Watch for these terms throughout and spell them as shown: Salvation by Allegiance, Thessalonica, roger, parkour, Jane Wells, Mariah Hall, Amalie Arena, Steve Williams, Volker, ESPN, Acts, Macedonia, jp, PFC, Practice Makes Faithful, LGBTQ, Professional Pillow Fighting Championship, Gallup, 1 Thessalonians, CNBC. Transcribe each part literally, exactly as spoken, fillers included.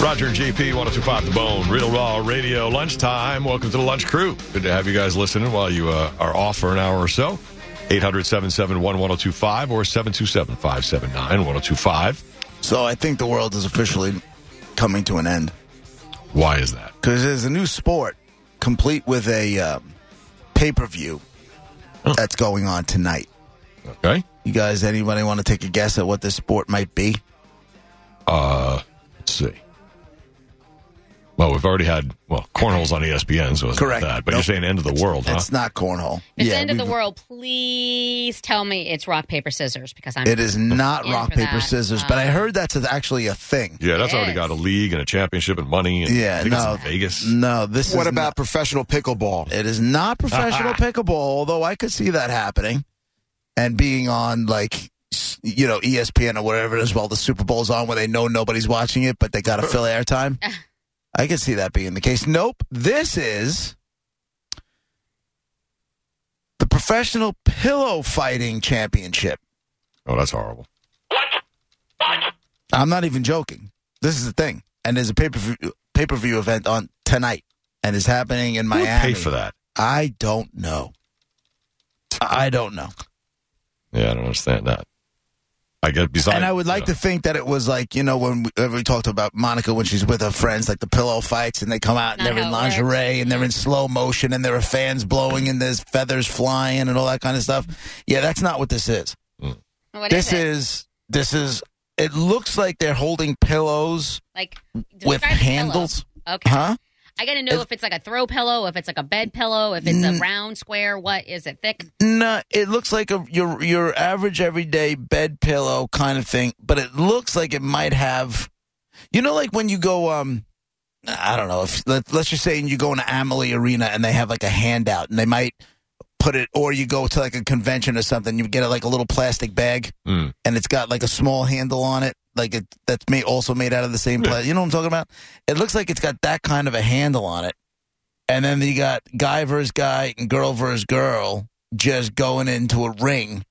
Roger and J P, one oh two point five The Bone, Real Raw Radio, lunchtime. Welcome to the lunch crew. Good to have you guys listening while you uh, are off for an hour or so. eight hundred, seven seven one, one oh two five or seven two seven, five seven nine, one oh two five. So I think the world is officially coming to an end. Why is that? Because there's a new sport, complete with a um, pay-per-view huh. that's going on tonight. Okay. You guys, anybody want to take a guess at what this sport might be? Uh, let's see. Well, we've already had, well, cornhole's on E S P N, so it's Correct. not that. But nope. You're saying end of the it's, world, it's huh? It's not cornhole. It's yeah, end of the world. Please tell me it's rock, paper, scissors, because I'm It is not rock, paper, that. scissors, uh, but I heard that's actually a thing. Yeah, that's already is. got a league and a championship and money. And yeah, I think no. It's in Vegas. No, this what is What about not, professional pickleball? It is not professional pickleball, although I could see that happening and being on, like, you know, E S P N or whatever it is while the Super Bowl's on where they know nobody's watching it, but they got to fill airtime. I can see that being the case. Nope. This is the Professional Pillow Fighting Championship. Oh, that's horrible. I'm not even joking. This is the thing. And there's a pay-per-view, pay-per-view event on tonight, and it's happening in Miami. Who would pay for that? I don't know. I don't know. Yeah, I don't understand that. I get besides, and I would like you know. to think that it was like, you know, when we, we talked about Monica when she's with her friends, like the pillow fights, and they come out and Not they're in lingerie works. and they're in slow motion and there are fans blowing and there's feathers flying and all that kind of stuff. Yeah, that's not what this is. Mm. What this is, it? is this is it looks like they're holding pillows like with handles. Pillow. Okay. Huh? I got to know it's, if it's like a throw pillow, if it's like a bed pillow, if it's a round, square, what is it, thick? No, nah, it looks like a your your average everyday bed pillow kind of thing, but it looks like it might have, you know, like when you go, um, I don't know, if let, let's just say you go into Amalie Arena and they have like a handout and they might put it, or you go to like a convention or something, you get a, like a little plastic bag mm. and it's got like a small handle on it. Like it, that's made, also made out of the same plastic. You know what I'm talking about? It looks like it's got that kind of a handle on it. And then you got guy versus guy and girl versus girl just going into a ring.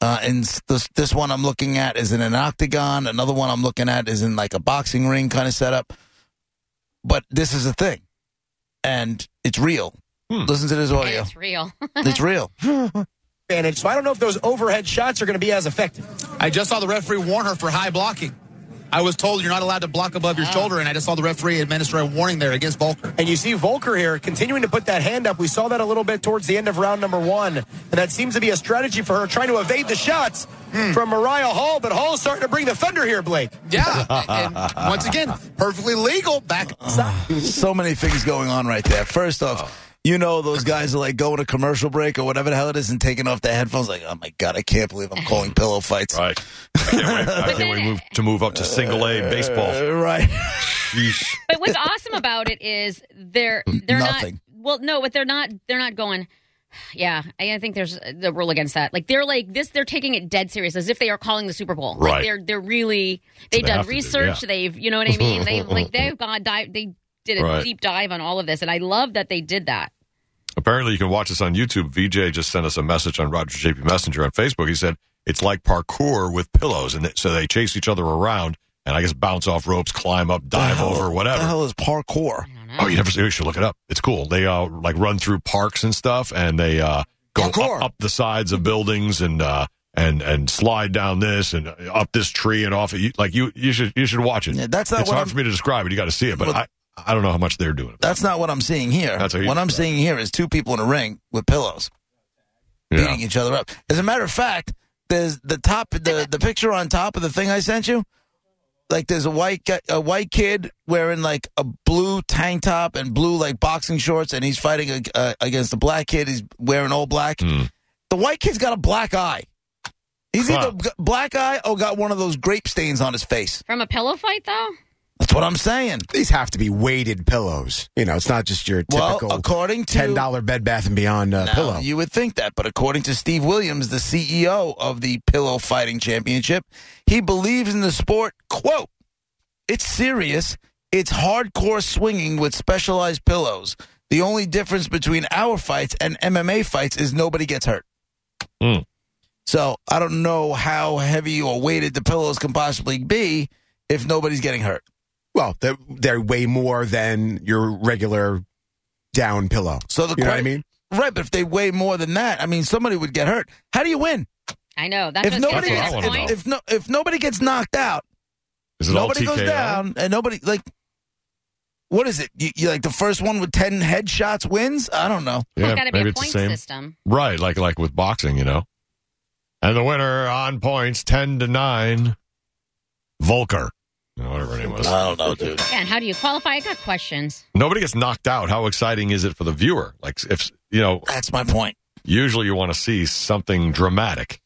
Uh, and this, this one I'm looking at is in an octagon. Another one I'm looking at is in like a boxing ring kind of setup. But this is a thing. And it's real. Hmm. Listen to this audio. And it's real. It's real. So I don't know if those overhead shots are going to be as effective. I just saw the referee warn her for high blocking. I was told you're not allowed to block above your oh. shoulder, and I just saw the referee administer a warning there against Volker. And you see Volker here continuing to put that hand up. We saw that a little bit towards the end of round number one, and that seems to be a strategy for her, trying to evade the shots mm. from Mariah Hall, but Hall's starting to bring the thunder here, Blake. Yeah, and once again, perfectly legal back. So many things going on right there. First off, oh. you know, those guys are like going to commercial break or whatever the hell it is and taking off their headphones like, oh, my God, I can't believe I'm calling pillow fights. Right. I can't wait, I can't wait move, to move up to single-A baseball. Uh, right. Sheesh. But what's awesome about it is they're they're Nothing. not – well, no, but they're not they're not going – yeah, I think there's the rule against that. Like they're like this, they're taking it dead serious, as if they are calling the Super Bowl. Right. Like they're they're really they've they done research. Do, yeah. They've you know what I mean. They've like they've gone dive. They did a right. deep dive on all of this, and I love that they did that. Apparently, you can watch this on YouTube. V J just sent us a message on Roger J P Messenger on Facebook. He said it's like parkour with pillows, and so they chase each other around, and I guess bounce off ropes, climb up, dive hell, over, whatever. What the hell is parkour? Oh, you never see it? You should look it up. It's cool. They uh, like run through parks and stuff, and they uh, go up, up the sides of buildings and uh, and and slide down this and up this tree and off. You, like you, you should you should watch it. Yeah, that's not. It's what hard I'm... for me to describe it. You got to see it, but well, I I don't know how much they're doing. That's not what I'm seeing here. That's what I'm seeing here is two people in a ring with pillows yeah. beating each other up. As a matter of fact, there's the top the the picture on top of the thing I sent you. Like there's a white guy, a white kid wearing like a blue tank top and blue like boxing shorts, and he's fighting a, uh, against a black kid. He's wearing all black. Mm. The white kid's got a black eye. He's huh. either black eye or got one of those grape stains on his face. From a pillow fight, though? That's what I'm saying. These have to be weighted pillows. You know, it's not just your typical well, according to, ten dollars Bed Bath and Beyond uh, no, pillow. You would think that, but according to Steve Williams, the C E O of the Pillow Fighting Championship, he believes in the sport, quote, "It's serious. It's hardcore swinging with specialized pillows. The only difference between our fights and M M A fights is nobody gets hurt." Mm. So I don't know how heavy or weighted the pillows can possibly be if nobody's getting hurt. Well, they're, they're way more than your regular down pillow. So the you know what I mean? Right, but if they weigh more than that, I mean, somebody would get hurt. How do you win? I know. That's if nobody gets, if, if, no, if nobody gets knocked out, is it nobody all goes down, and nobody, like, what is it? You, you like the first one with ten headshots wins? I don't know. Yeah, it's got to be a point system. Right, like like with boxing, you know. And the winner on points, ten to nine, Volker. Whatever her name was. I don't know, dude. Yeah, and how do you qualify? I got questions. Nobody gets knocked out. How exciting is it for the viewer? Like, if you know, that's my point. Usually, you want to see something dramatic.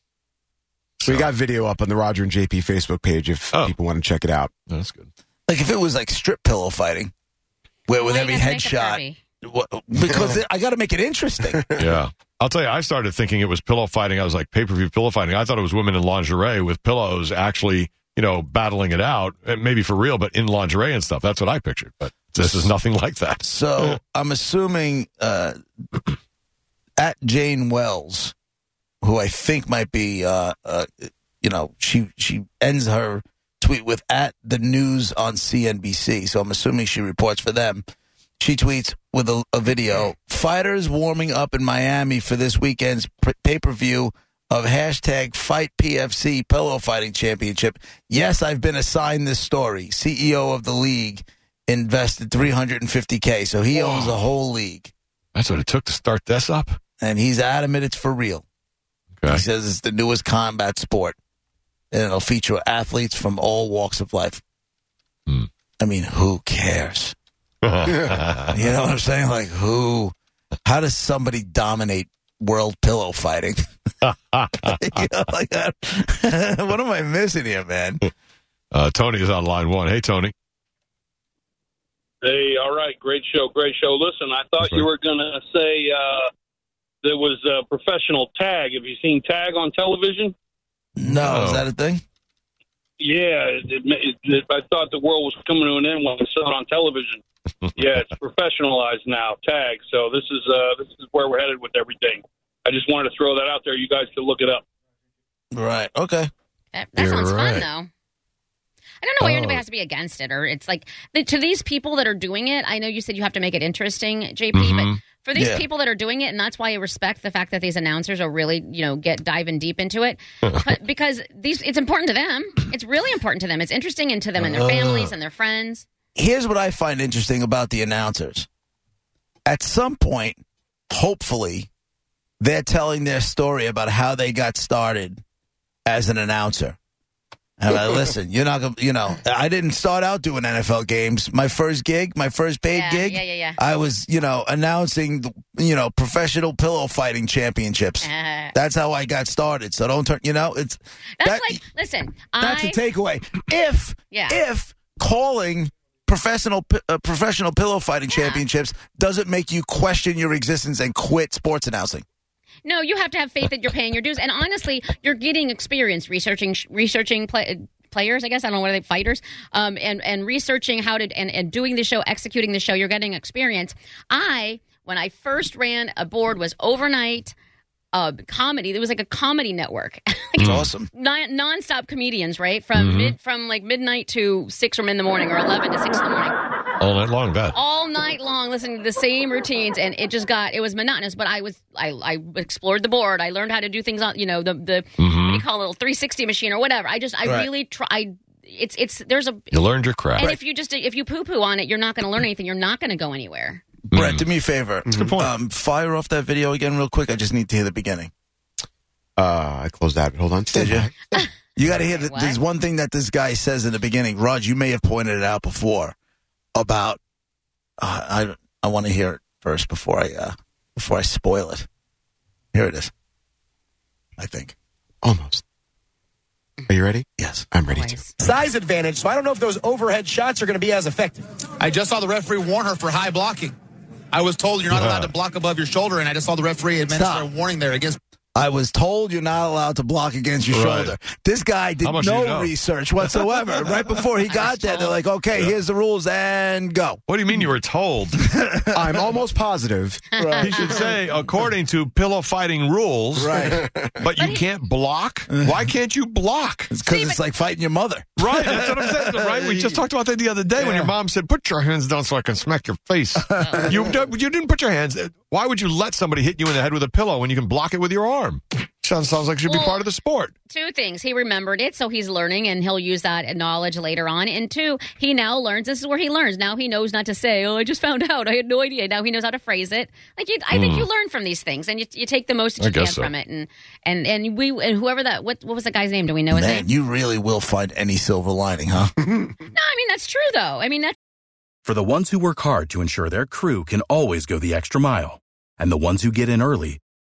So. We got video up on the Roger and J P Facebook page if oh. people want to check it out. That's good. Like if it was like strip pillow fighting, where with every headshot, because it, I got to make it interesting. Yeah, I'll tell you. I started thinking it was pillow fighting. I was like pay per view pillow fighting. I thought it was women in lingerie with pillows actually. You know, battling it out, maybe for real, but in lingerie and stuff. That's what I pictured, but this is nothing like that. So I'm assuming uh, at Jane Wells, who I think might be, uh, uh, you know, she she ends her tweet with at the news on C N B C. So I'm assuming she reports for them. She tweets with a, a video, fighters warming up in Miami for this weekend's pay-per-view of hashtag Fight P F C Pillow Fighting Championship. Yes, I've been assigned this story. C E O of the league invested three hundred fifty thousand dollars, so he Whoa. owns a whole league. That's what it took to start this up? And he's adamant it's for real. Okay. He says it's the newest combat sport, and it'll feature athletes from all walks of life. Hmm. I mean, who cares? You know what I'm saying? Like, who? How does somebody dominate world pillow fighting? You know, like that. What am I missing here, man? Uh, Tony is on line one. Hey, Tony. Hey, all right. Great show, great show. Listen, I thought That's you right. were going to say uh, there was a professional tag. Have you seen tag on television? No. Oh. Is that a thing? Yeah. It, it, it, I thought the world was coming to an end when I saw it on television. Yeah, it's professionalized now, tag. So this is uh, this is where we're headed with everything. I just wanted to throw that out there. You guys can look it up. Right. Okay. That, that sounds right. fun, though. I don't know why oh. anybody has to be against it. Or it's like, the, to these people that are doing it, I know you said you have to make it interesting, J P, mm-hmm. but for these yeah. people that are doing it, and that's why I respect the fact that these announcers are really, you know, get diving deep into it. But because these, it's important to them. It's really important to them. It's interesting and to them and their families and their friends. Here's what I find interesting about the announcers. At some point, hopefully, they're telling their story about how they got started as an announcer. And I listen, you're not going to, you know, I didn't start out doing N F L games. My first gig, my first paid yeah, gig, yeah, yeah, yeah. I was, you know, announcing, you know, professional pillow fighting championships. Uh, that's how I got started. So don't turn, you know, it's. That's that, like, listen. That's I, a takeaway. If, yeah. if calling Professional uh, professional pillow fighting yeah. championships doesn't make you question your existence and quit sports announcing. No, you have to have faith that you're paying your dues, and honestly, you're getting experience researching researching play, players. I guess I don't know what are they fighters, um, and and researching how to and, and doing the show, executing the show. You're getting experience. I when I first ran a board was overnight. Uh, comedy. There was like a comedy network. It's awesome. Non- nonstop comedians, right? From mm-hmm. mid, from like midnight to six or in the morning, or eleven to six in the morning. All night long, that. All night long, listening to the same routines, and it just got it was monotonous. But I was I, I explored the board. I learned how to do things on you know the the mm-hmm. what do you call it, a little three sixty machine or whatever. I just I right. really tried. It's it's there's a you learned your craft. And right. if you just if you poo poo on it, you're not going to learn anything. You're not going to go anywhere. Brett, mm. do me a favor. That's a good point. Um, fire off that video again real quick. I just need to hear the beginning. Uh, I closed that. Hold on. Did you? You got to hear. The, there's one thing that this guy says in the beginning. Raj, you may have pointed it out before about. Uh, I I want to hear it first before I uh, before I spoil it. Here it is. I think. Almost. you ready? Yes, I'm ready too. Size advantage, so I don't know if those overhead shots are going to be as effective. I just saw the referee warn her for high blocking. I was told you're not uh, allowed to block above your shoulder, and I just saw the referee administer a warning there against... I was told you're not allowed to block against your right. shoulder. This guy did no you know? research whatsoever. Right before he got there, they're like, okay, yeah. here's the rules, and go. What do you mean you were told? I'm almost positive. Right. He should say, according to pillow fighting rules, right. but you but can't he... block? Why can't you block? It's because it's like fighting your mother. Right, that's what I'm saying, right? We just talked about that the other day yeah. when your mom said, put your hands down so I can smack your face. you, you didn't put your hands down. Why would you let somebody hit you in the head with a pillow when you can block it with your arm? Sounds, sounds like it should well, be part of the sport. Two things. He remembered it, so he's learning, and he'll use that knowledge later on. And two, he now learns. This is where he learns. Now he knows not to say, oh, I just found out. I had no idea. Now he knows how to phrase it. Like you, I mm. think you learn from these things, and you, you take the most that you can so. from it. And and, and we and whoever that, what, what was the guy's name? Do we know his Man, name? You really will find any silver lining, huh? No, I mean, that's true, though. I mean, that's... For the ones who work hard to ensure their crew can always go the extra mile, and the ones who get in early,